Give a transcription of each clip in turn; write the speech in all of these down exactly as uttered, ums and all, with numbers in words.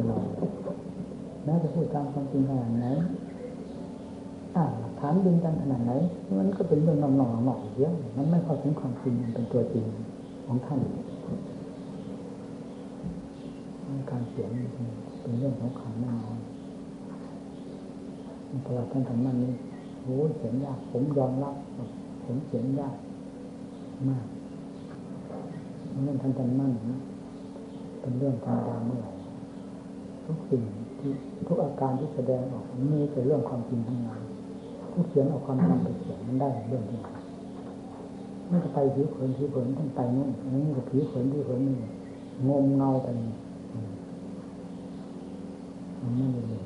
นเราแล้วจะพูดตามความจริงขนาดไหนอ่าถามดึงกันขนาดไหนมันก็เป็นเรื่องหน่อหน่อหน่อเยอะมันไม่เข้าถึงความจริงมันเป็นตัวจริงของท่านการเขียนเป็นเรื่องของขันธ์แน่นอนเพราะว่าท่านทำนั่นนี่โอ้เขียนยากผมยอมรับผมเขียนยากมากเรื่องท่านทำนั่นนะเป็นเรื่องธรรมดาเมื่อไหร่ทุกสิ่งที่ทุกอาการที่แสดงออกนี่เป็นเรื่องความจริงทั้งนั้นผู้เขียนเอาความจริงไปเขียนมันได้เรื่องจริงไม่จะไปผิวเผินผิวเผินต้องไปนู่นนี่ก็ผิวเผินผิวเผินนี่งมเงาไปมันไม่ได้เลย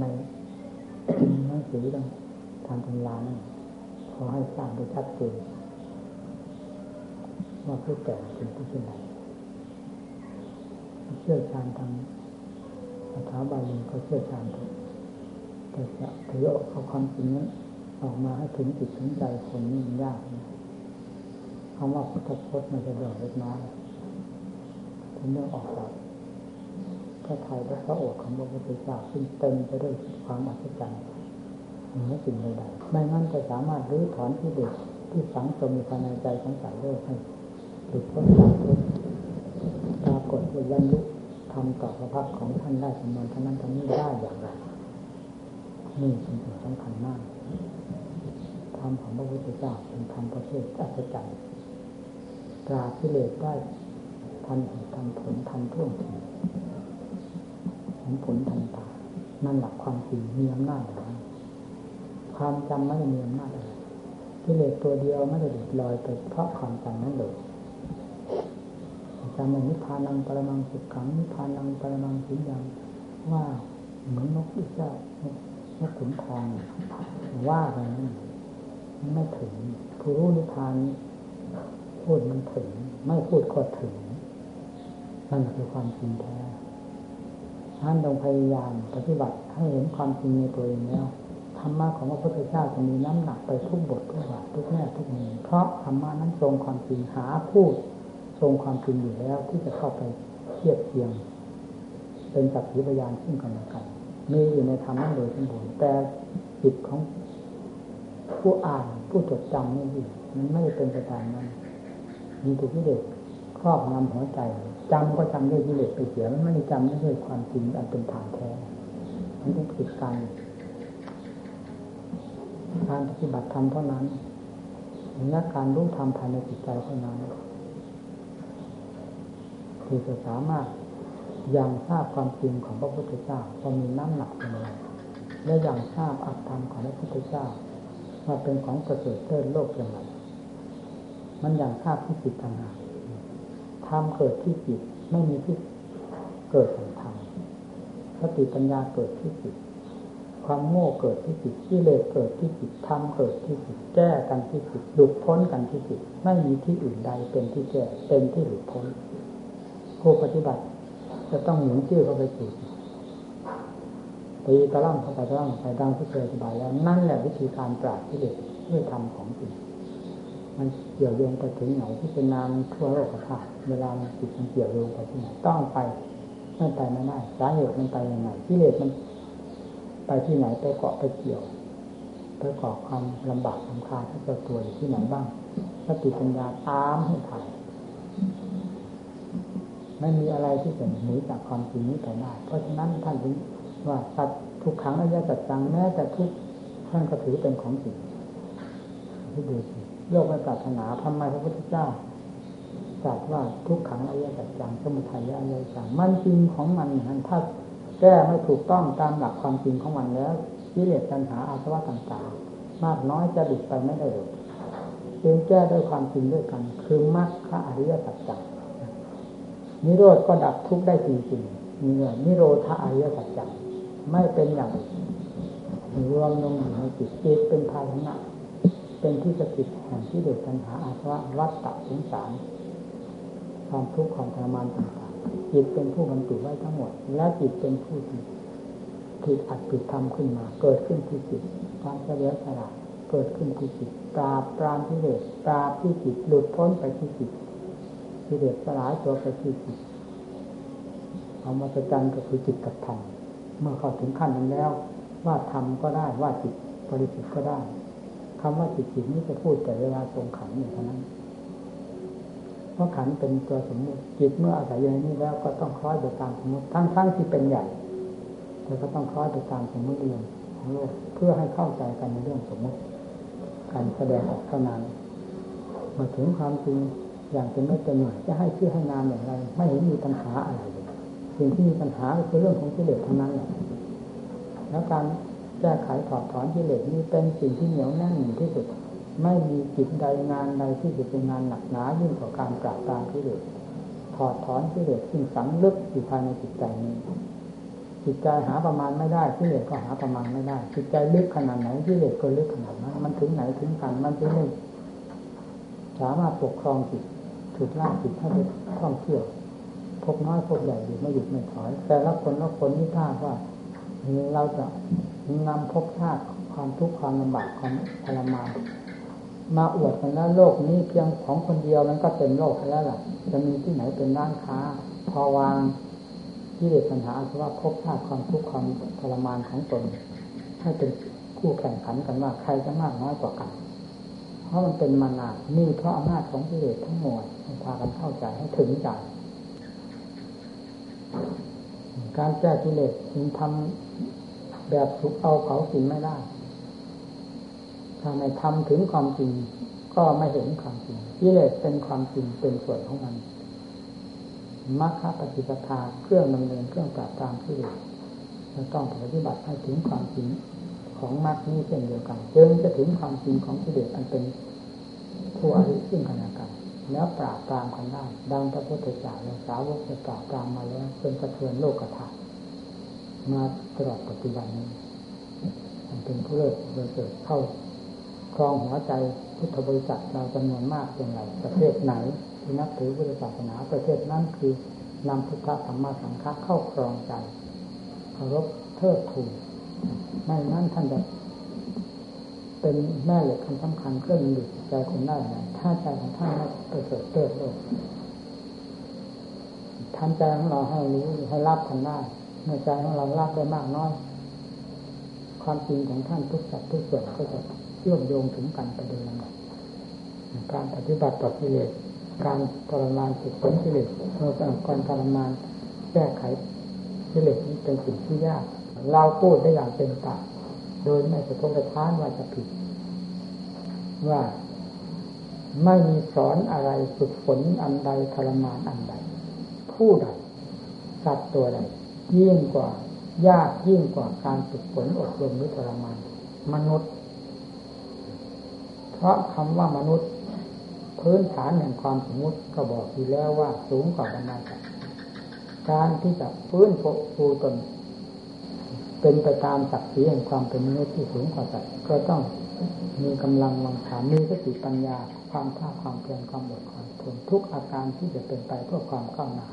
ในหนังสือทางทางตำราเนี่ยขอให้ทราบโดยชัดเจนว่าผู้แก่เป็นผู้เชี่ยวชาญเชี่ยวชาญทางภาษาบาลีเขาเชี่ยวชาญแต่จะพยายามเอาความจริงนั้นออกมาให้ถึงจิตถึงใจคนนี่มันยากนะคำว่าพุทธพจน์มันจะเดือดเล็กน้อยเป็นเรื่องออกจากพระทัยและพระโอษฐ์ของพระพุทธเจ้าซึ่งเต็มไปด้วยความอัศจรรย์เหนือสิ่งใดๆไม่งั้นจะสามารถรื้อถอนที่เด็กที่ฝังจมอยู่ภายในใจของสายโลกให้หลุดพ้นจากทุกข์ปรากฏเป็นยันลุทำต่อพระพักของท่านได้สมบูรณ์ทั้งนั้นทั้งนี้ได้อย่างไรนี่เป็นสิ่งสำคัญมากธรรมของพระพุทธเจ้าเป็นธรรมประเภทอัศจรรย์ปราบกิเลสได้ทันเหตุทันผลทันท่วงทีทันผลทันตานั่นหลักความจริงมีอำนาจอะไรความจำไม่ได้มีอำนาจอะไรกิเลสตัวเดียวไม่ได้หลุดลอยไปเพราะความจำนั้นเลยจำนิพพานังปรมังสุขขังนิพพานังปรมังสุญญังว่าเหมือนนกที่เจ้านกขุนทองว่าอะไรนั่นไม่ถึงผู้รู้นิพพานพูดมันถึงไม่พูดก็ถึงนั่นคือความจริงแท้ท่านต้องพยายามปฏิบัติให้เห็นความจริงในตัวเองแล้วธรรมะของพระพุทธเจ้าจะมีน้ำหนักไปทุกบททุกบาททุกแง่ทุกมุมเพราะธรรมะนั้นทรงความจริงหาพูดทรงความจริงอยู่แล้วที่จะเข้าไปเทียบเทียงเป็นสักขีพยานซึ่งกันและกันมีอยู่ในธรรมะโดยสมบูรณ์แต่จิตของผู้อ่านผู้จดจำนี่มันไม่เป็นไปตามนั้นมีถูกกิเลสครอบงำหัวใจจำก็จำด้วยกิเลสไปเสียมันไม่ได้จำด้วยความจริงอันเป็นฐานแท้มันต้องผิดกันการปฏิบัติธรรมเท่านั้นและการรู้ธรรมภายในจิตใจเท่านั้นที่จะสามารถยังทราบความจริงของพระพุทธเจ้าว่ามีน้ำหนักเป็นไรและยังทราบอัตถธรรมของพระพุทธเจ้าว่าเป็นของประเสริฐเลิศโลกอย่างไรมันยังทราบที่จิตต่างหากธรรมเกิดที่จิตไม่มีที่เกิดของธรรมสติปัญญาเกิดที่จิตความโง่เกิดที่จิตกิเลสเกิดที่จิตธรรมเกิดที่จิตแก้กันที่จิตหลุดพ้นกันที่จิตไม่มีที่อื่นใดเป็นที่แก้เป็นที่หลุดพ้นผู้ปฏิบัติจะต้องหมุนชื่อเข้าไปจิตตีตะล่ำเข้าไปตะล่ำไปดังที่เคยอธิบายแล้วนั่นแหละวิธีการปราบกิเลสด้วยธรรมของจิตมันเกี่ยวโยงไปถึงไหนที่เป็นนามทั่วโลกธาตุเวลามันจิตมันเกี่ยวโยงไปที่ไหนต้องไปไม่ไปไม่ได้สาเหตุมันไปยังไงกิเลสมันไปที่ไหนไปเกาะไปเกี่ยวไปก่อความลำบากลำคาญให้กับตัวอยู่ที่ไหนบ้างสติปัญญาตามให้ทันไม่มีอะไรที่จะหนีจากความจริงนี้ไปได้เพราะฉะนั้นท่านถึงว่าสัตว์ทุกขังอริยสัจจังแม้แต่ทุกท่านก็ถือเป็นของจริงที่ดูสิโลกศาสนาทำไมพระพุทธเจ้าตรัสว่าทุกขังอริยสัจจังสมุทัยอริยสัจมันจริงของมันนั้นถ้าแก้ไม่ถูกต้องตามหลักความจริงของมันแล้วกิเลสตัณหาอาสวะต่างๆมากน้อยจะหลุดไปไม่ได้เลยจึงแก้ด้วยความจริงด้วยกันคือมรรคอริยสัจจังนิโรธก็ดับทุกข์ได้จริงๆนี่เนี่ยนิโรธอริยสัจจังไม่เป็นอย่างรวมลงอยู่ในจิตจิตเป็นภาชนะเป็นที่สถิตแห่งที่เดือดปัญหาอาสวะวัฏฏะสงสารความทุกข์ความทรมานต่างๆจิตเป็นผู้บรรจุไว้ทั้งหมดและจิตเป็นผู้ที่ผิดอัดผิดทำขึ้นมาเกิดขึ้นที่จิตความเฉลียวฉลาด เกิดขึ้นที่จิตปราบปรามกิเลสปราบที่จิตหลุดพ้นไปที่จิตกิเลสสลายตัวไปที่จิตเอามาประจันก็คือจิตกับธรรมเมื่อเข้าถึงขั้นนั้นแล้วว่าธรรมก็ได้ว่าจิตบริสุทธิ์ก็ได้คำว่าจิตจิตนี้จะพูดแต่เวลาทรงขันธ์อย่างนั้นเพราะขันธ์เป็นตัวสมมติจิตเมื่ออาศัยอยู่ในนี้แล้วก็ต้องคล้อยไปตามสมมติทั้งๆที่เป็นใหญ่แต่ก็ต้องคล้อยไปตามสมมติเดิมของโลกเพื่อให้เข้าใจกันในเรื่องสมมติการแสดงออกเท่านั้นเมื่อถึงความจริงอย่างเป็นเม็ดเป็นหน่วยจะให้ชื่อให้นามอย่างไรไม่เห็นมีปัญหาอะไรสิ่งที่มีปัญหาก็คือเรื่องของกิเลสทั้งนั้นแหละแล้วการแก้ไขถอดถอนกิเลสนี้เป็นสิ่งที่เหนียวแน่นที่สุดไม่มีกิจใดงานใดที่จะเป็นงานหนักหนายิ่งกว่าการปราบปรามกิเลสถอดถอนกิเลสซึ่งฝังลึกอยู่ภายในจิตใจนี้จิตใจหาประมาณไม่ได้กิเลสก็หาประมาณไม่ได้จิตใจลึกขนาดไหนกิเลสก็ลึกขนาดนั้นมันถึงไหนถึงกันมันถึงนี่สามารถปกครองจิตฉุดลากจิตให้ไปท่องเที่ยวพบน้อยพบใหญ่อยู่ไม่หยุดไม่ถอยแต่ละคนละคนที่ท่าว่าเราจะนำภพชาติความทุกข์ความลำบากความทรมานมาอวดกันแล้วโลกนี้เพียงของคนเดียวนั้นก็เต็มโลกแล้วล่ะจะมีที่ไหนเป็นร้านค้าพอวางที่เด็ดปัญหาคือว่าภพชาติความทุกข์ความทรมานของตนให้เป็นคู่แข่งขันกันว่าใครจะมากน้อยกว่ากันเพราะมันเป็นมานานนี่เพราะอำนาจของที่เด็ดทั้งหมดให้พากันเข้าใจให้ถึงใจการแก้กิเลสมันทำแบบถูกเอาเขากินไม่ได้ถ้าไม่ทำถึงความจริงก็ไม่เห็นความจริงกิเลสเป็นความจริงเป็นส่วนของมันมรรคปฏิปทาเครื่องดำเนินเครื่องปราบปรามกิเลสจะต้องปฏิบัติให้ถึงความจริงของมรรคนี้เช่นเดียวกันจึงจะถึงความจริงของกิเลสอันเป็นผู้อริยซึ่งขณะกันแล้วปราบปรามกันได้ดังพระพุทธเจ้าและสาวกจะปราบปรามมาแล้วจนกระเทือนโลกธาตุมาตลอดปัจจุบันนี้มันเป็นผู้เลิศประเสริฐเข้าครองหัวใจพุทธบริษัทเราจำนวนมากอย่างไรประเทศไหนที่นับถือพุทธศาสนาประเทศนั้นคือนำพุทธธรรมสังฆะเข้าครองใจเคารพเทิดทูนไม่นั้นท่านจะเป็นแม่เหล็กคำสำคัญเครื่องดึงใจคนได้ไหมถ้าใจของท่านไม่ประเสริฐเติบโตทำใจของเราให้รู้ให้รับท่านได้เมื่อใจของเรารับได้มากน้อยความจริงของท่านทุกสัตว์ทุกส่วนก็จะเชื่อมโยงถึงกันไปโดยลำดับการปฏิบัติต่อกิเลสการทรมานจิตผลกิเลสเราต้องการทรมานแก้ไขกิเลสนี้เป็นสิ่งที่ยากเราพูดได้อย่างเต็มปากโดยไม่จะต้องกระท้านว่าจะผิดว่าไม่มีสอนอะไรฝึกฝนอันใดทรมานอันใดผู้ใดสัตว์ตัวใดยิ่งกว่ายากยิ่งกว่าการฝึกฝนอบรมหรือทรมานมนุษย์เพราะคำว่ามนุษย์พื้นฐานแห่งความสมมุติก็บอกอยู่แล้วว่าสูงกว่าบรรดาสัตว์การที่จะฟื้นฟูตนเป็นไปตามศักดิ์ศรีแห่งความเป็นมนุษย์ที่สูงกว่าสัตว์ก็ต้องมีกำลังวังชามีสติปัญญาความภาคความเพียรความอดความทนทุกอาการที่จะเป็นไปเพื่อความก้าวหน้า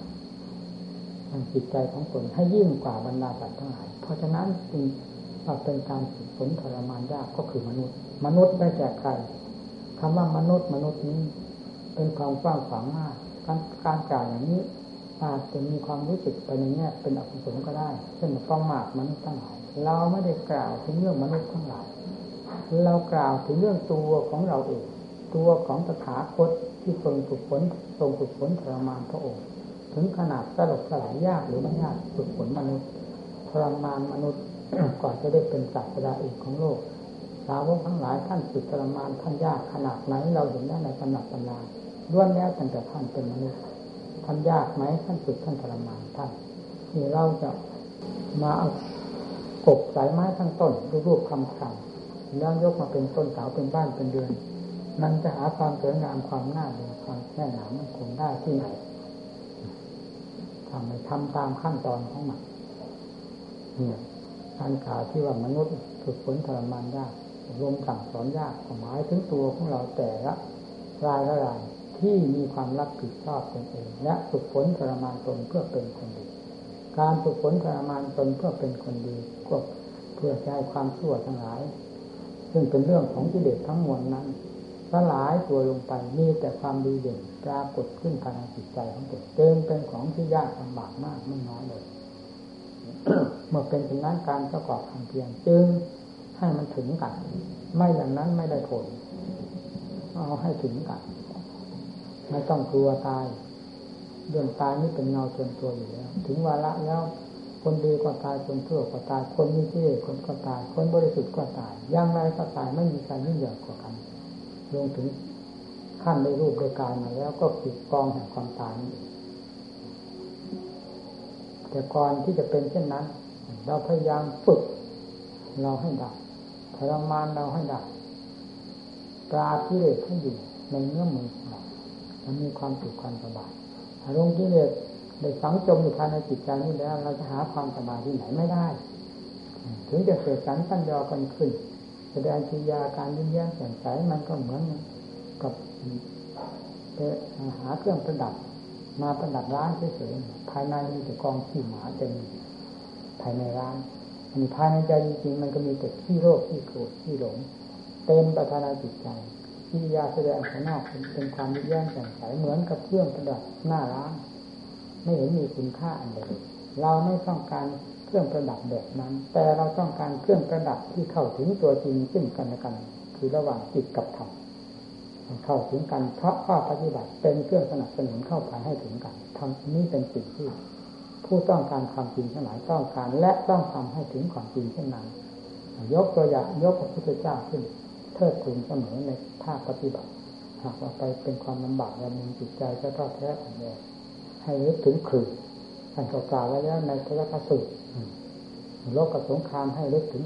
ทางจิตใจของตนให้ยิ่งกว่าบรรดาสัตว์ทั้งหลายเพราะฉะนั้นจึงเป็นการฝึกฝนทรมานยากก็คือมนุษย์มนุษย์ได้แก่ใครคำว่ามนุษย์มนุษย์นี้เป็นความกว้างขวางมากการการกล่าวอย่างนี้อาจจะมีความรู้สึกไปในแง่เป็นอกุศลก็ได้เช่นฟ้องหมากมนุษย์ทั้งหลายเราไม่ได้กล่าวถึงเรื่องมนุษย์ทั้งหลายเรากล่าวถึงเรื่องตัวของเราเองตัวของตถาคตที่ทรงฝึกฝนทรงฝึกฝนทรมานพระองค์ถึงขนาดสลบสลายยากหรือไม่ยากฝึกฝนมนุษย์ทรมานมนุษย์ ก่อนจะได้เป็นศาสดาเอกของโลกสาวกทั้งหลายท่านฝึกทรมานท่านยากขนาดไหนเราเห็นได้ในตำหนักตำนานล้วนแล้วตั้งแต่ท่านเป็นมนุษย์ท่านยากไหมท่านฝึกท่านทรมานท่านนี่เราจะมาเอากบสายไม้ทั้งต้นรูปคำสั่งแล้วยกมาเป็นต้นเสาเป็นบ้านเป็นเดือนมันจะหาความสวยงามความน่าดูความแน่นหนามันคงได้ที่ไหนทำไปทำตามขั้นตอนของมันเนี่ยการกล่าวที่ว่ามนุษย์ฝึกฝนทรมานยากรวมสั่งสอนยากหมายถึงตัวของเราแต่ละรายละรายที่มีความรับผิดชอบตนเองและฝึกฝนทรมานตนเพื่อเป็นคนดีการฝึกฝนทรมานตนเพื่อเป็นคนดีก็เพื่อให้ความชั่วทั้งหลาย ซึ่งเป็นเรื่องของกิเลสทั้งมวลนั้นสลายตัวลงไปมีแต่ความดีเด่นปรากฏขึ้นภายในจิตใจของตนเติมเป็นของที่ยากลำบากมากไม่น้อยเลย เมื่อเป็นถึงนั้นการประกอบความเพียรจึงให้มันถึงกันไม่อย่างนั้นไม่ได้ผลเอาให้ถึงกันไม่ต้องกลัวตายเรื่องตายนี่เป็นเงาจนตัวอยู่แล้วถึงวาระแล้วคนดีก็ตายคนชั่วก็ตายคนมีที่คนก็ตายคนบริสุทธิ์ก็ตายอย่างไรก็ตายไม่มีใครยิ่งใหญ่กว่ากันลงถึงขั้นในรูปในกายมาแล้วก็คือกองแห่งความตายนี่แต่ก่อนที่จะเป็นเช่นนั้นเราพยายามฝึกเราให้ได้ทรมานเราให้ได้ปราบกิเลสให้อยู่ในเนื้อมือของเราจะมีความสุขความสบายอารมณ์กิเลสได้ฝังจมอยู่ภายในจิตใจนี้แล้วเราจะหาความสบายที่ไหนไม่ได้ถึงจะเกิดสันตัญญากันขึ้นแสดงกิริยาการยิ้มแย้มแจ่มใสมันก็เหมือนกับหาเครื่องประดับมาประดับร้านเฉยๆภายในมีแต่กองขี้หมาเต็มภายในร้านมีภายในใจจริงๆมันก็มีแต่ขี้โรคขี้โกรธขี้หลงเต็มประทานจิตใจกิริยาแสดงภายนอกเป็นความยิ้มแย้มแจ่มใสเหมือนกับเครื่องประดับหน้าร้านไม่เห็นมีคุณค่าอันใดเราไม่ต้องการเครื่องประดับแบบนั้นแต่เราต้องการเครื่องประดับที่เข้าถึงตัวจริงซึ่งกันและกันคือระหว่างจิตกับธรรมเข้าถึงกันเพราะข้อปฏิบัติเป็นเครื่องสนับสนุนเข้าไปให้ถึงกันธรรมนี้เป็นสิ่งที่ผู้ต้องการความจริงทั้งหลายต้องการและต้องทำให้ถึงความจริงเช่นนั้นยกตัวอย่างยกพระพุทธเจ้าขึ้นเทิดทูนเสมอในภาคปฏิบัติหากว่าไปเป็นความลำบากและมีจิตใจจะท้อแท้อ่อนแอให้นึกถึงคือท่านกล่าวไว้แล้วในพระคัมภีร์โลกกับสงครามให้นึกถึง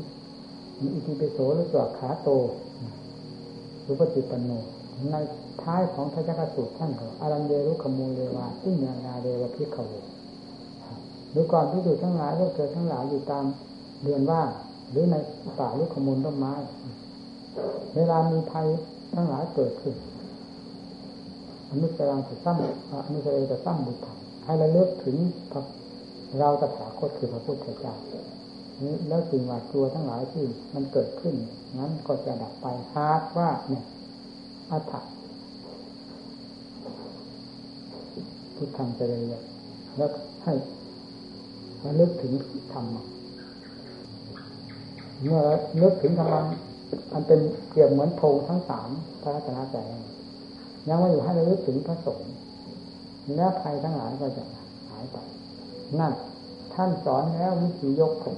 อิติปิโสหรือตัวขาโตหรือปฏิปันโนในท้ายของพระคัมภีร์ท่านกล่าวอารันเยรุขมูลเลวาซึ่งยังนาเรวพิขโวหรือก่อนที่อยู่ทั้งหลายพวกเธอทั้งหลายอยู่ตามเดือนว่าหรือในป่าหรือขมูลต้นไม้เวลามีภัยทั้งหลายเกิดขึ้นอนุสรังจะสร้างอนุสรังจะสร้างบุตรให้เราเลิกถึงเราตถาคตคือพระพุทธเจ้าแล้วสิ่งหวาดกลัวทั้งหลายที่มันเกิดขึ้นนั้นก็จะดับไปหากว่าเนี่ยอัฏฐะพุทธังเจริญแล้วให้เราเลิกถึงธรรมเมื่อเราเลิกถึงธรรมมันเป็นเกี่ยวเหมือนโพงทั้งสามพระรัตนตรัยยังว่าอยู่ให้เราลึกถึงพระสงฆ์และภัยทั้งหลายก็จะหายไปนั่นท่านสอนแล้ววิธียกผล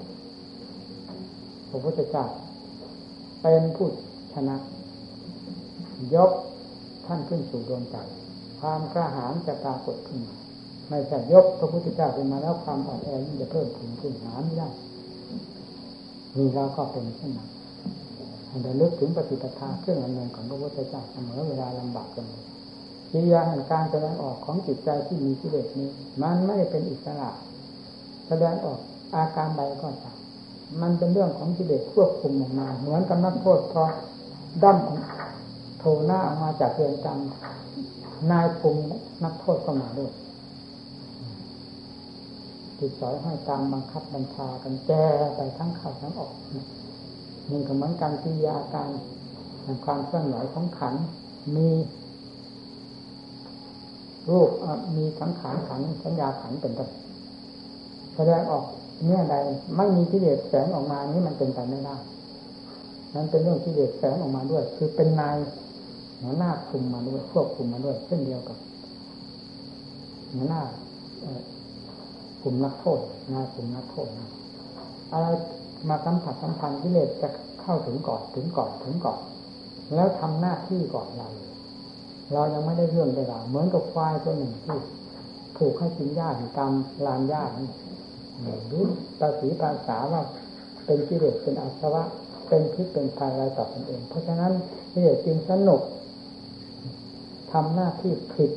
พระพุทธเจ้าเป็นผู้ชนะยกท่านขึ้นสู่ดวงใจความกระหายจะปรากฏขึ้นมาไม่ใช่ยกพระพุทธเจ้าขึ้นมาแล้วความอ่อนแอยิ่งจะเพิ่มขึ้นขึ้นหาไม่ได้มีเราก็เป็นเช่นนั้นเราเลิกถึงปฏิปทาเครื่องดำเนินของพระพุทธเจ้าเสมอเวลาลำบากกันกิริยาแห่งการแสดงออกของจิตใจที่มีกิเลสนี้มันไม่เป็นอิสระแสดงออกอาการใดก็ตามมันเป็นเรื่องของกิเลสควบคุมออกมาเหมือนกับนักโทษพอดั้มโถหน้าออกมาจากเรือนจำนายคุมนักโทษก็มาด้วยจิตสอยให้ตามบังคับบัญชากันแจ้ไปทั้งเข้าทั้งออกมีกำลังการกิริยาการแห่งความเคลื่อนไหวของขันมีรูปมีสังขารขันสัญญาขันเป็นต้นแสดงออกเมื่อใดไม่มีกิเลสแฝงออกมานี้มันเป็นไปไม่ได้นั้นเป็นเรื่องกิเลสแฝงออกมาด้วยคือเป็นนายหัวหน้าคุมมาด้วยควบคุมมาด้วยเช่นเดียวกับหัวหน้าคุมนักโทษนายคุมนักโทษอะไรมาสัมผัสสัมพันธ์กิเลสจะเข้าถึงก่อนถึงก่อนถึงก่อนแล้วทำหน้าที่ก่อนเราเรายังไม่ได้เรื่องเลยล่ะเหมือนกับควายตัวหนึ่งที่ถูกให้กินหญ้าอยู่ตามลานหญ้านี่รู้ภาษีภาษาว่าเป็นกิเลสเป็นอาสวะเป็นพิษเป็นภัยอะไรต่อตนเองเพราะฉะนั้นกิเลสจึงสนุกทำหน้าที่ผิด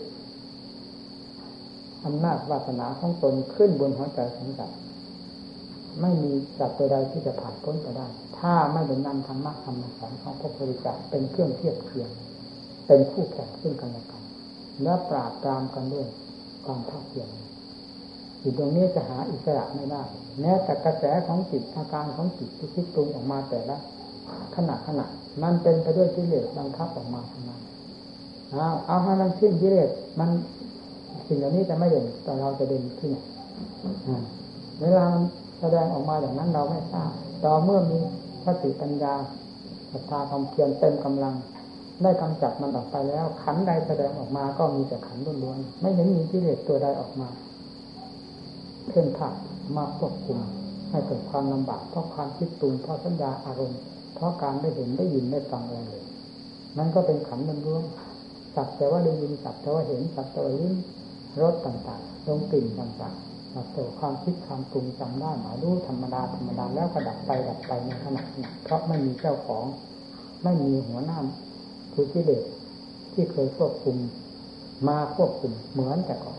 อำนาจวาสนาของตนขึ้นบนหัวใจของสัตว์ไม่มีสัตว์ตัวใดที่จะผ่านพ้นไปได้ถ้าไม่ได้นำธรรมะธรรมสอนของพระพุทธเจ้าเป็นเครื่องเทียบเคียงเป็นคู่แข่งซึ่งกันและกันและปราบตามกันด้วยความภาคเพียรอยู่ตรงนี้จะหาอิสระไม่ได้แม้แต่กระแสของจิตอาการของจิตที่คิดปรุงออกมาแต่ละ ขณะขณะมันเป็นไปด้วยกิเลสบังคับออกมาทั้งนั้นเอาเอาให้มันสิ้นกิเลสมันสิ่งเหล่านี้จะไม่เด่นแต่เราจะเด่นขึ้นเวลาแสดงออกมาอย่างนั้นเราไม่ทราบต่อเมื่อมีสติปัญญาศรัทธาความเพียรเต็มกำลังได้กำจัดมันออกไปแล้วขันใดแสดงออกมาก็มีแต่ขันล้วนๆไม่เห็นมีกิเลสตัวใดออกมาเพ่นผ่านมาควบคุมให้เกิดความลำบากเพราะความคิดตุนเพราะสัญญาอารมณ์เพราะการได้เห็นได้ยินได้ฟังอะไรเลยนั่นก็เป็นขันล้วนๆสักแต่ว่าได้ยินสักแต่ว่าเห็นสักแต่ว่าลิ้มรสต่างๆลมกลิ่นต่างๆเราเกิดความคิดความปรุงจำได้หมายรู้ธรรมดาธรรมดาแล้วก็ดับไปดับไปในขณะนี้เพราะไม่มีเจ้าของไม่มีหัวหน้าคือกิเลสที่เคยควบคุมมาควบคุมเหมือนแต่ก่อน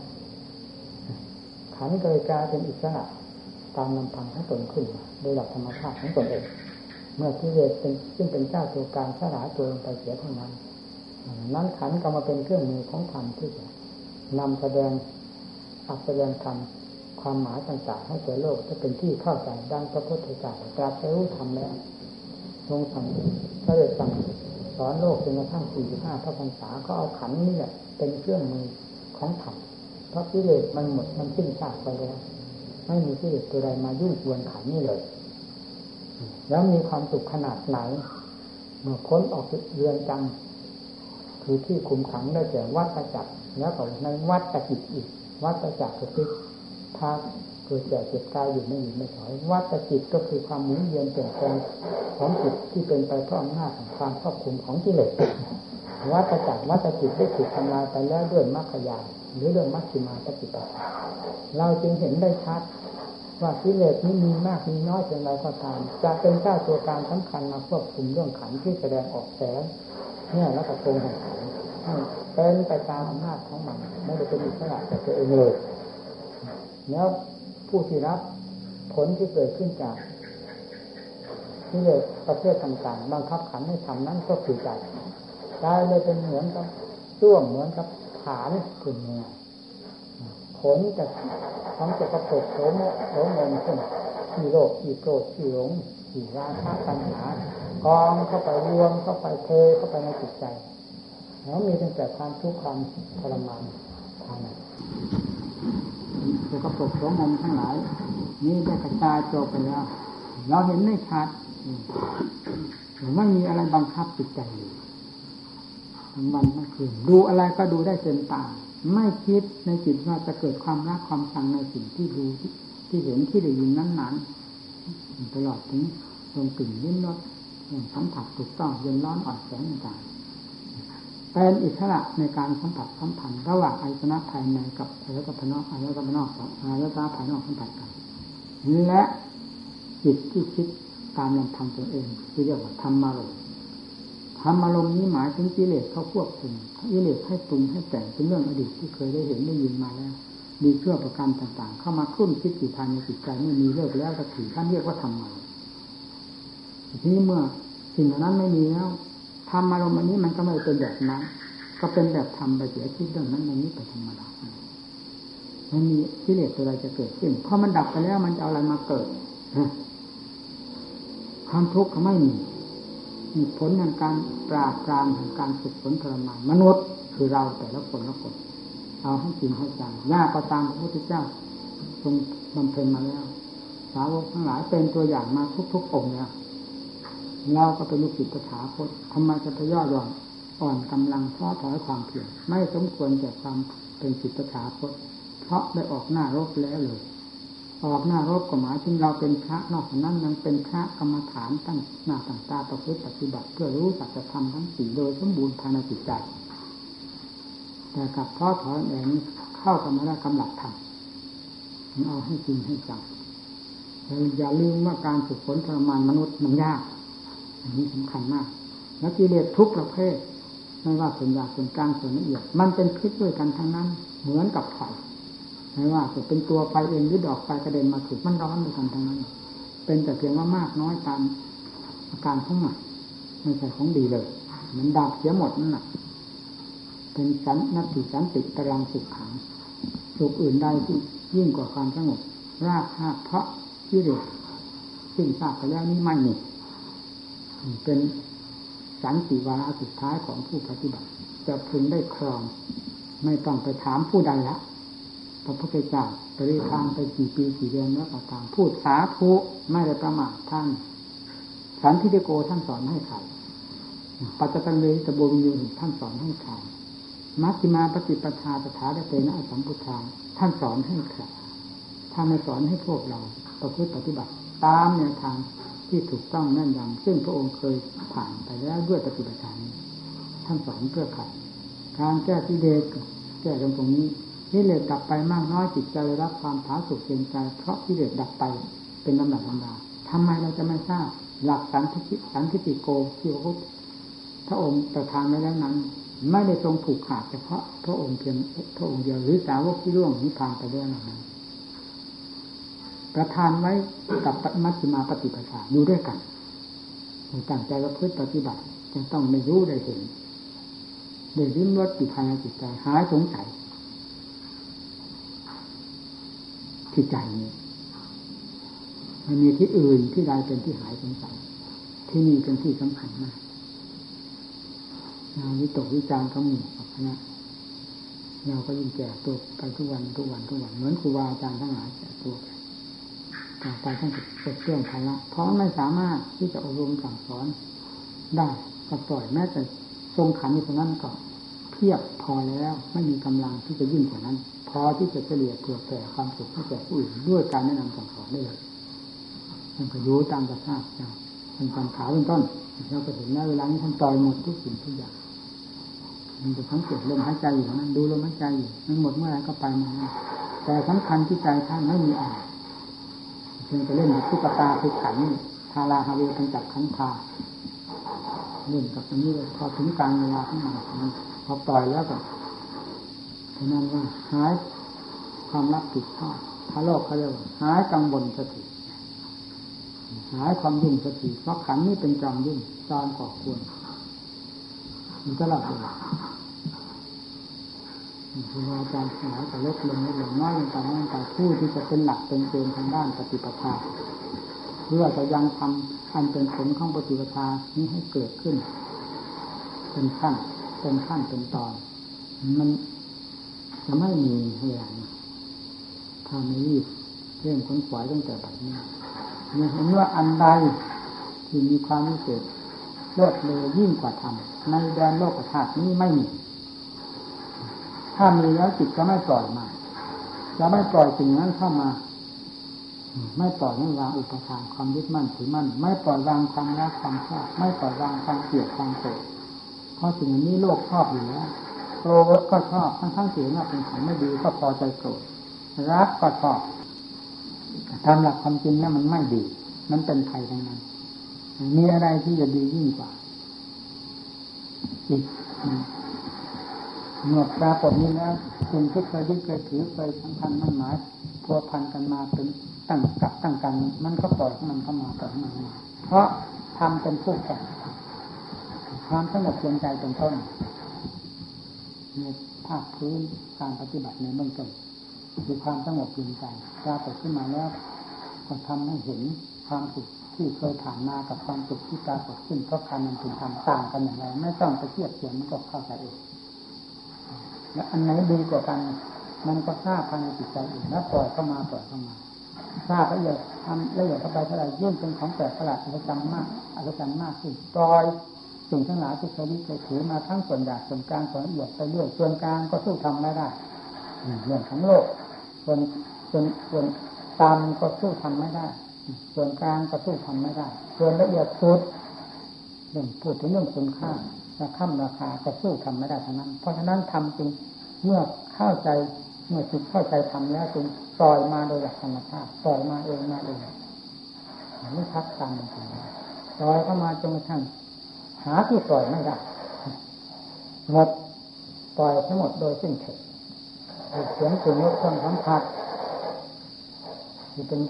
ขันธ์เลยกลายเป็นอิสระตามลำพังให้ตนขึ้นมาโดยหลักธรรมชาติของตนเองเมื่อกิเลสซึ่งเป็นเจ้าตัวการสลายตัวลงไปเสียเท่านั้นนั้นขันธ์ก็มาเป็นเครื่องมือของธรรมที่จะนำแสดงอัปเดตธรรมความหมายต่างๆให้แก่โลกจะเป็นที่เข้าใจดังพระพุทธเจ้าตรัสรู้ธรรมแล้วทรงสั่งพระเดชสั่งสอนโลกจนกระทั่งสี่สิบห้าพระพรรษาก็เอาขันธ์นี่แหละเป็นเครื่องมือของธรรมเพราะกิเลสมันหมดมันสิ้นซากไปแล้วไม่มีกิเลสตัวใดมายุ่งกวนขันธ์นี่เลยแล้วมีความสุขขนาดไหนเมื่อพ้นออกจากเรือนจำคือที่คุมขังได้แก่วัฏจักรแล้วก็ในวัฏจิตอีกวัฏจักรคือถ้าเกิดแก่เจ็บตายอยู่ไม่หยุดไม่ถอยวัฏจิตก็คือความหมุนเวียนเปลี่ยนแปลงของจิตที่เป็นไปเพราะอำนาจของความครอบคุมของกิเลสวัฏจักรวัฏจิตได้ถูกทำลายไปแล้วด้วยมรรคญาณหรือด้วยมัชฌิมาปฏิปทาเราจึงเห็นได้ชัดว่ากิเลสนี้มีมากมีน้อยเพียงไรก็ตามจะเป็นเจ้าตัวการสำคัญมาควบคุมเรื่องขันธ์ที่แสดงออกแสงเนี่ยแล้วก็ตรงแห่งขันธ์เป็นไปตามอำนาจของมันไม่ได้เป็นอิสระจากตัวเองเลยแล้วผู้ที่รับผลที่เกิดขึ้นจากที่เรียกประเภทต่างๆบังคับขันให้ทำนั้นก็คือใจใจเลยเป็นเหมือนกับส้วมเหมือนกับฐานขุ่นเนี่ยผลจากของจะประกอบโสมโสมมขึ้นที่โลกที่โกรธที่หลงที่ราคะตัณหากองเข้าไปรวมเข้าไปเทเข้าไปในจิตใจแล้วมีตั้งแต่ความทุกข์ความทรมานทางนั้นตัวกระปุกตัวงมทั้งหลายนี่ได้กระจายโจไปแล้วเราเห็นได้ชัดหรือว่ามีอะไรบังคับจิตใจอยู่ทั้งวันทั้งคืนดูอะไรก็ดูได้เต็มตาไม่คิดในจิตว่าจะเกิดความรักความชังในสิ่งที่ดูที่เห็นที่ได้ยินนั้นๆตลอดถึงลมกลิ่นลิ้มรสสัมผัสถูกต้องเย็นร้อนอ่อนแข็งต่างเป็นอิสระในการสัมผัสสัมพันธ์ระหว่างอายตนะภายในกับอายตนะภายนอกอายตนะภายนอกกับอายตนะภายนอกสัมผัสกันและจิตที่คิดตามลำพังตัวเองที่เรียกว่าธรรมารมณ์ธรรมารมณ์นี้หมายถึงกิเลสเขาควบคุมกิเลสให้ปรุงให้แต่งเป็นเรื่องอดีตที่เคยได้เห็นได้ยินมาแล้วมีเครื่องประการต่างๆเข้ามาคลุ้นคิดอยู่ภายในจิตใจไม่มีเลิกแล้วก็ถือขั้นเรียกว่าธรรมารมณ์ทีนี้เมื่อสิ่งนั้นไม่มีแล้วธรรมอารมณ์อันนี้มันก็ไม่เป็นแบบนั้นก็เป็นแบบธรรมไปเสียที่เรื่องนั้นอันนี้เป็นธรรมดามันมีกิเลสตัวใดจะเกิดขึ้นเพราะมันดับไปแล้วมันจะเอาอะไรมาเกิดความทุกข์ก็ไม่มีมีผลทางการปราบปรามทางการฝึกฝนทรมานมนุษย์คือเราแต่ละคนละคนเอาให้จริงให้จังยากก็ตามพระพุทธเจ้าทรงบำเพ็ญมาแล้วสาวกทั้งหลายเป็นตัวอย่างมาทุกๆองค์เนี่ยเราก็เป็นลูกศิษย์พระถาคตทำไมจะไปย่อหย่อนอ่อนกำลังท้อถอยความเพียรไม่สมควรแก่ความเป็นศิษย์พระถาคตเพราะได้ออกหน้ารบแล้วเลยออกหน้ารบก็หมายถึงเราเป็นพระนอกจากนั้นยังเป็นพระกรรมฐานตั้งหน้าตั้งตาประพฤติปฏิบัติเพื่อรู้สัจธรรมทั้งสี่โดยสมบูรณ์ภายในจิตใจแต่กับท้อถอยเองเข้ากันมาได้กำลังธรรมเอาให้จริงให้จังอย่าลืมว่าการฝึกฝนทรมานมนุษย์มันยากอันนี้สำคัญมากแล้วกิเลสทุกประเภทไม่ว่าส่วนหยาบส่วนกลางส่วนละเอียดมันเป็นพิษด้วยกันทั้งนั้นเหมือนกับไฟไม่ว่าจะเป็นตัวไฟเองหรือดอกไฟกระเด็นมาถูกมันร้อนด้วยกันทั้งนั้นเป็นแต่เพียงว่ามากน้อยตามอาการของมันไม่ใช่ของดีเลยมันดับเสียหมดนั่นแหละเป็นสันนัตติสันติตรังสุขขังสุขอื่นใดที่ยิ่งกว่าความสงบราคะเพราะกิเลสซึ่งทราบไปแล้วนี้ไม่มี เป็นสันติวาระสุดท้ายของผู้ปฏิบัติจะพึงได้ครองไม่ต้องไปถามผู้ใดละพระพุทธเจ้าปริทางไปกี่ปีกี่เดือนแล้วก็ตามพูดสาธุไม่ได้ประมาทท่านสันทิฏฐิโกท่านสอนให้ใครปัจจตังเวหิตะโบวิญญูท่านสอนให้ใครมัชฌิมาปฏิปทาตถาคตนะอสัมพุทธาท่านสอนให้ใครท่านไม่สอนให้พวกเราประพฤติปฏิบัติตามแนวทางที่ถูกต้องแน่นยำซึ่งพระองค์เคยผ่านไปแล้วด้วยปฏิบัติการท่านสอนเพื่อใครการแก้กิเลสแก้ตรงนี้กิเลสดับไปมากน้อยจิตใจได้รับความผาสุกเย็นใจเพราะกิเลสดับไปเป็นลำดับลำดาทำไมเราจะไม่ทราบหลักสันทิสันทิฏฐิโกที่พระพุทธพระองค์ประทานไว้แล้วนั้นไม่ได้ทรงผูกขาดเฉพาะพระองค์เพียงพระองค์เดียวหรือสาวกที่ร่วงนิพพานไปด้วยนั้นประทานไว้กับมัชฌิมาปฏิปทาอยู่ด้วยกันต่างใจประพฤติปฏิบัติจึงต้องได้รู้ได้เห็นได้ลิ้มรสอยู่ภายในจิตใจหายสงสัยที่ใจนี้มันมีที่อื่นที่ใดเป็นที่หายสงสัยที่นี่เป็นที่สำคัญมากงานวิตกวิจารณ์ก็มีกับคณะเราก็ยิ่งแก่ตัวไปทุกวันทุกวันทุกวันเหมือนครูบาอาจารย์ทั้งหลายแก่ตัวไปต่อไปท่านจะเกิดเรื่องภาระเพราะไม่สามารถที่จะอบรมสั่งสอนได้ก็ปล่อยแม้แต่ทรงขันอยู่ตรงนั้นก็เพียบพอแล้วไม่มีกำลังที่จะยิ่งกว่านั้นพอที่จะเฉลี่ยเผื่อแผ่ความสุขให้แก่ผู้อื่นด้วยการแนะนำสั่งสอนได้เลยท่านก็รู้ตามสภาพเจ้าเป็นความขาวเป็นต้นเราก็เห็นนะเวลานี้ท่านปล่อยหมดทุกสิ่งทุกอย่างมันจะทั้งเกิดลมหายใจอยู่นั้นดูลมหายใจอยู่มันหมดเมื่อไรก็ไปมาแต่สำคัญที่ใจท่านไม่มีอะไรเพียงแต่เล่นกับตุ๊กตาคือขันทาราฮาเวกันจับขันทาเล่นกับอันนี้พอถึงการเวลาขึ้นมาพอปล่อยแล้วก็ฉะนั้นว่าหายความรับผิดชอบพระโลกเขาเรียกว่าหายกังวลสติหายความยุ่งสติเพราะขันนี่เป็นจอมยุ่งจอมก่อควรมันจะหลับไปครูบาอาจารย์หลายแต่ลดลงลดลงน้อยลงไปน้อยลงไปผู้ที่จะเป็นหลักเป็นเกณฑ์ทางด้านปฏิปทาเพื่อจะยังทำอันเป็นผลของปฏิปทานี้ให้เกิดขึ้นเป็นขั้นเป็นขั้นเป็นตอนมันจะไม่มีให้หลังทำให้รีบเรื่องค้นคว้าตั้งแต่บัดนี้เนี่ยเห็นว่าอันใดที่มีความพิเศษเลิศเลอยิ่งกว่าธรรมในแดนโลกธาตุนี้ไม่มีถ้ามีแล้วจิตก็ไม่ปล่อยมาจะไม่ปล่อยสิ่งนั้นเข้ามาไม่ปล่อยให้วางอุปทานความยึดมั่นถือมั่นไม่ปล่อยวางความรักความชอบไม่ปล่อยวางความเกลียดความโกรธเพราะสิ่งนี้โลกชอบอยู่แล้วโกรธก็ชอบทั้งทั้งเสียน่ะเป็นของไม่ดีก็พอใจโกรธรักก็ชอบทำหลักความจริงเนี่ยมันไม่ดีมันเป็นภัยทั้งนั้นมีอะไรที่จะดียิ่งกว่าจิตเมื่อปรากฏนี้แล้วคุณทุกเคยยึดเคยถือเคยสำคัญมั่นหมายพัวพันกันมาเป็นตั้งกับตั้งกันมันก็ปล่อยมันเข้ามาต่อมาเพราะทำเป็นพวกกันความสงบเย็นใจเป็นต้นในภาคพื้นการปฏิบัติในเบื้องต้นคือความสงบเย็นใจปรากฏขึ้นมาแล้วก็ทำให้เห็นความสุขที่เคยผ่านมากับความสุขที่ปรากฏขึ้นเพราะการนำถึงทำต่างกันอย่างไรไม่ต้องไปเทียบเทียมมันก็เข้าใจเองและอันไหนดีกว่ากันมันก็ทราบภายในจิตใจเองแล้วปล่อยเข้ามาปล่อยเข้ามาทราบละเอียดทำละเอียดเข้าไปเท่าไรยิ่งเป็นของแปลกประหลาดอัศจรรย์มากอัศจรรย์มากขึ้นปล่อยสิ่งทั้งหลายที่เคยยึดเคยถือมาทั้งส่วนหยาบส่วนกลางส่วนละเอียดไปเรื่อยส่วนกลางก็สู้ทำไม่ได้เรื่องของโลกส่วนส่วนส่วนตามก็สู้ทำไม่ได้ส่วนกลางก็สู้ทำไม่ได้ส่วนละเอียดสุดเรื่องพูดถึงเรื่องคุณค่าราคาราคาก็สู้ทำไม่ได้ทั้งนั้นเพราะฉะนั้นทำจริงเมื่อเข้าใจเมื่อจิตเข้าใจทำแล้วจริงปล่อยมาโดยหลักธรรมชาติปล่อยมาเองมาเองไม่ทักตามมันไปปล่อยเข้ามาจนกระทั่งหาที่ปล่อยไม่ได้หมดปล่อยทั้งหมดโดยสิ้นเชิงเสียงกลิ่นรสเครื่องสัมผัสที่เป็น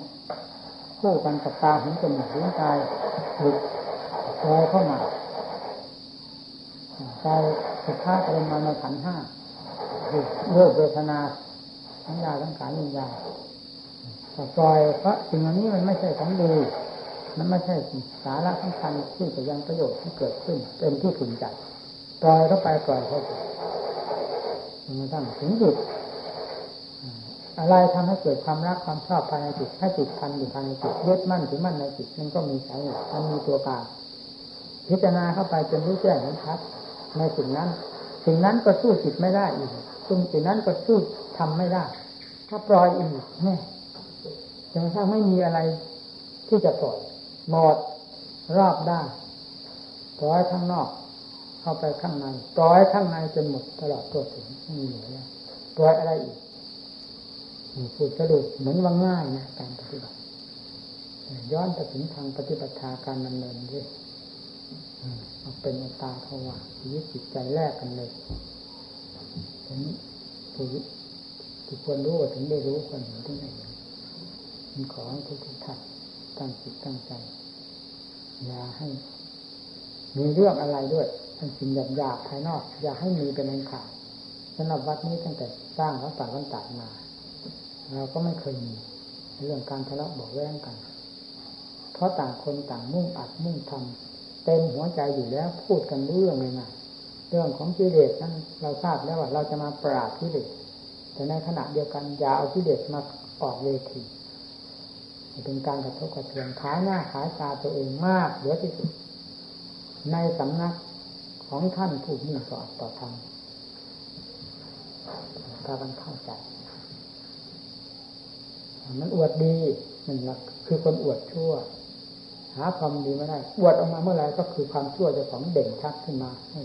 คู่กันกับตาเห็นจมูกเห็นกายหลุดลอยเข้ามาใจสุดท้ายจะเป็นมาในขันห้าเลิกเวทนาทั้งยาทั้งกายยิ่งยาปล่อยเพราะสิ่งนี้มันไม่ใช่ของดี มันไม่ใช่สาระสำคัญที่จะยังประโยชน์ที่เกิดขึ้นเป็นที่พึงใจปล่อยเข้าไปปล่อยเข้าไปมันไม่ต้องถึงจุดอะไรทำให้เกิดความรักความชอบภายในจิตถ้าจิตพันอยู่ภายในจิตยึดมั่นถือมั่นในจิตมันก็มีสาเหตุมันมีตัวกลางพิจารณาเข้าไปจนรู้แจ้งเห็นชัดในสิ่งนั้นสิ่งนั้นก็สู้จิตไม่ได้อีกซึ่งสิ่งนั้นก็สู้ทำไม่ได้ถ้าปล่อยอีกแน่จนกระทั่งไม่มีอะไรที่จะปล่อยหมดรอบด้านปล่อยข้างนอกเข้าไปข้างในปล่อยข้างในจนหมดตลอดตัวถึงไม่มีเหลือปล่อยอะไรอีกฝึกกระดูกเหมือนว่าง่ายนะการปฏิบัติย้อนไปถึงทางปฏิบัติทางการดำเนินด้วยเอาเป็นเอาตาเขาว่าชีวิตจิตใจแรกกันเลยถึงผู้ที่ควรรู้ถึงได้รู้ควรเห็นถึงได้เห็นมันขอให้ทุกท่านตั้งจิตตั้งใจอย่าให้มีเรื่องอะไรด้วยทั้งสิ่งหยาบๆภายนอกอย่าให้มีเป็นอันขาดสำหรับวัดนี้ตั้งแต่สร้างวัดป่าวัดตาดมาเราก็ไม่เคยมีเรื่องการทะเลาะเบาะแว้งกันเพราะต่างคนต่างมุ่งอัดมุ่งทำเต็มหัวใจอยู่แล้วพูดกันเรื่องเลยนะเรื่องของกิเลสนั้นเราทราบแล้วว่าเราจะมาปราบกิเลสแต่ในขณะเดียวกันอย่าเอากิเลสมาออกเวทีเป็นการกระทบกระเทือนขายหน้าขายตาตัวเองมากเหลือที่สุดในสำนักของท่านผู้มีสอนต่อธรรมพากันเข้าใจมันอวดดีนั่นแหละคือคนอวดชั่วหาความดีไม่ได้อวดออกมาเมื่อไหร่ก็คือความชั่วจะของเด่นชัดขึ้นมาให้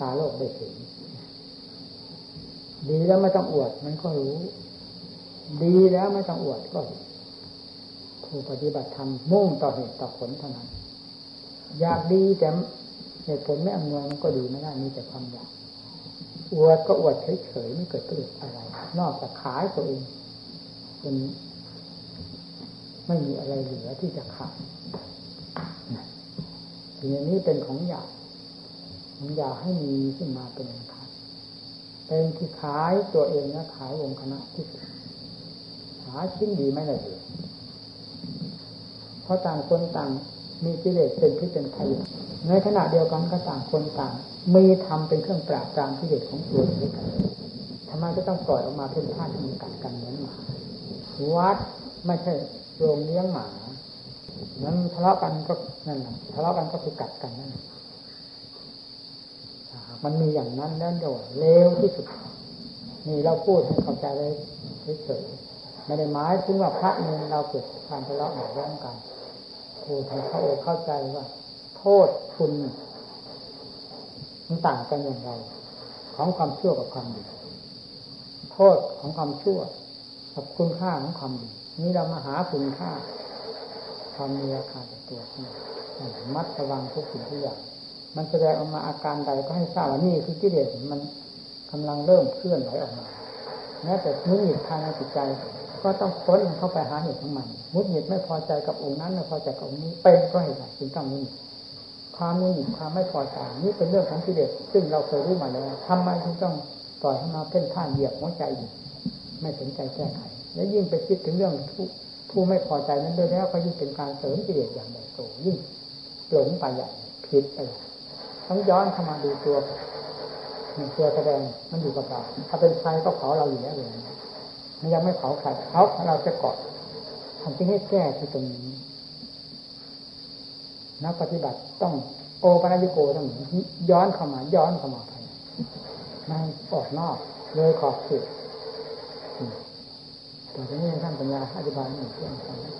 ตาโลกได้เห็นดีแล้วไม่ต้องอวดมันก็รู้ดีแล้วไม่ต้องอวดก็ผู้ปฏิบัติธรรมมุ่งต่อเหตุต่อผลเท่านั้นอยากดีแต่เหตุผลไม่อำนวยมันก็ดีไม่ได้มีแต่ความอยากอวดก็อวดเฉยๆไม่เกิดประโยชน์อะไรนอกจากขายตัวเองมันไม่มีอะไรเหลือที่จะขาดอย่างนี้เป็นของอยากของอยากให้มีขึ้นมาเป็นอันขาดเป็นที่ขายตัวเองและขายวงคณะที่สุดหาชิ้นดีไม่ได้เลยเพราะต่างคนต่างมีกิเลสเป็นที่เป็นไทยในขณะเดียวกันก็ต่างคนต่างมีธรรมเป็นเครื่องปราบปรามกิเลสของตัวด้วยกันทำไมจะต้องปล่อยออกมาเพ่นพ่านมีกัดกันเหมือนหมาวัดไม่ใช่โรงเลี้ยงหมานั้นทะเลาะกันก็นั่นแหละทะเลาะกันก็คือกัดกันนั่นมันมีอย่างนั้นนั่นเดียวเลวที่สุดนี่เราพูดให้เข้าใจเลยเฉยๆไม่ได้หมายถึงว่าพระเนรเราเกิดความทะเลาะกันร่วมกันผู้ที่เขาเข้าใจว่าโทษคุณมันต่างกันอย่างไรของความชั่วกับความดีโทษของความชั่วกับคุณค่าของความดีนี่เรามาหาคุณค่าความมีราคาเป็นตัวที่มัดระวังทุกสิ่งทุกอย่างมันแสดงออกมาอาการใดก็ให้ทราบว่านี่คือกิเลสมันกำลังเริ่มเคลื่อนไหวออกมาแม้แต่มุนิตภายในจิตใจก็ต้องค้นเข้าไปหาเหตุของมันมุนิตไม่พอใจกับองค์นั้นไม่พอใจกับองค์นี้เป็นก็เหตุใดจึงต้องมุนิตความมุนิตความไม่พอใจนี่เป็นเรื่องของกิเลสซึ่งเราเคยรู้มาแล้วทำไมถึงต้องปล่อยให้มาเพ่นพ่านเหยียบหัวใจอีกไม่สนใจแก้ไขและยิ่งไปคิดถึงเรื่องผู้ไม่พอใจนั้นด้วยแล้วก็ยิ่งเป็นการเสริมกิเลสอย่างใหญ่โตยิ่งหลงไปอย่างผิดไปต้องย้อนเข้ามาดูตัวตัวแสดงมันอยู่กับเราถ้าเป็นไฟก็เผาเราอยู่แล้วเลยมันยังไม่เผาใครเผาเราจะกอดทำที่ให้แก้ที่ตรงนี้นักปฏิบัติต้องโอปัญญโกต้องย้อนเข้ามาย้อนเข้ามาไปไม่ออกนอกเลยขอบเขตแต่ทีนี้ท่านปัญญาอธิบายหนึ่งเรื่อง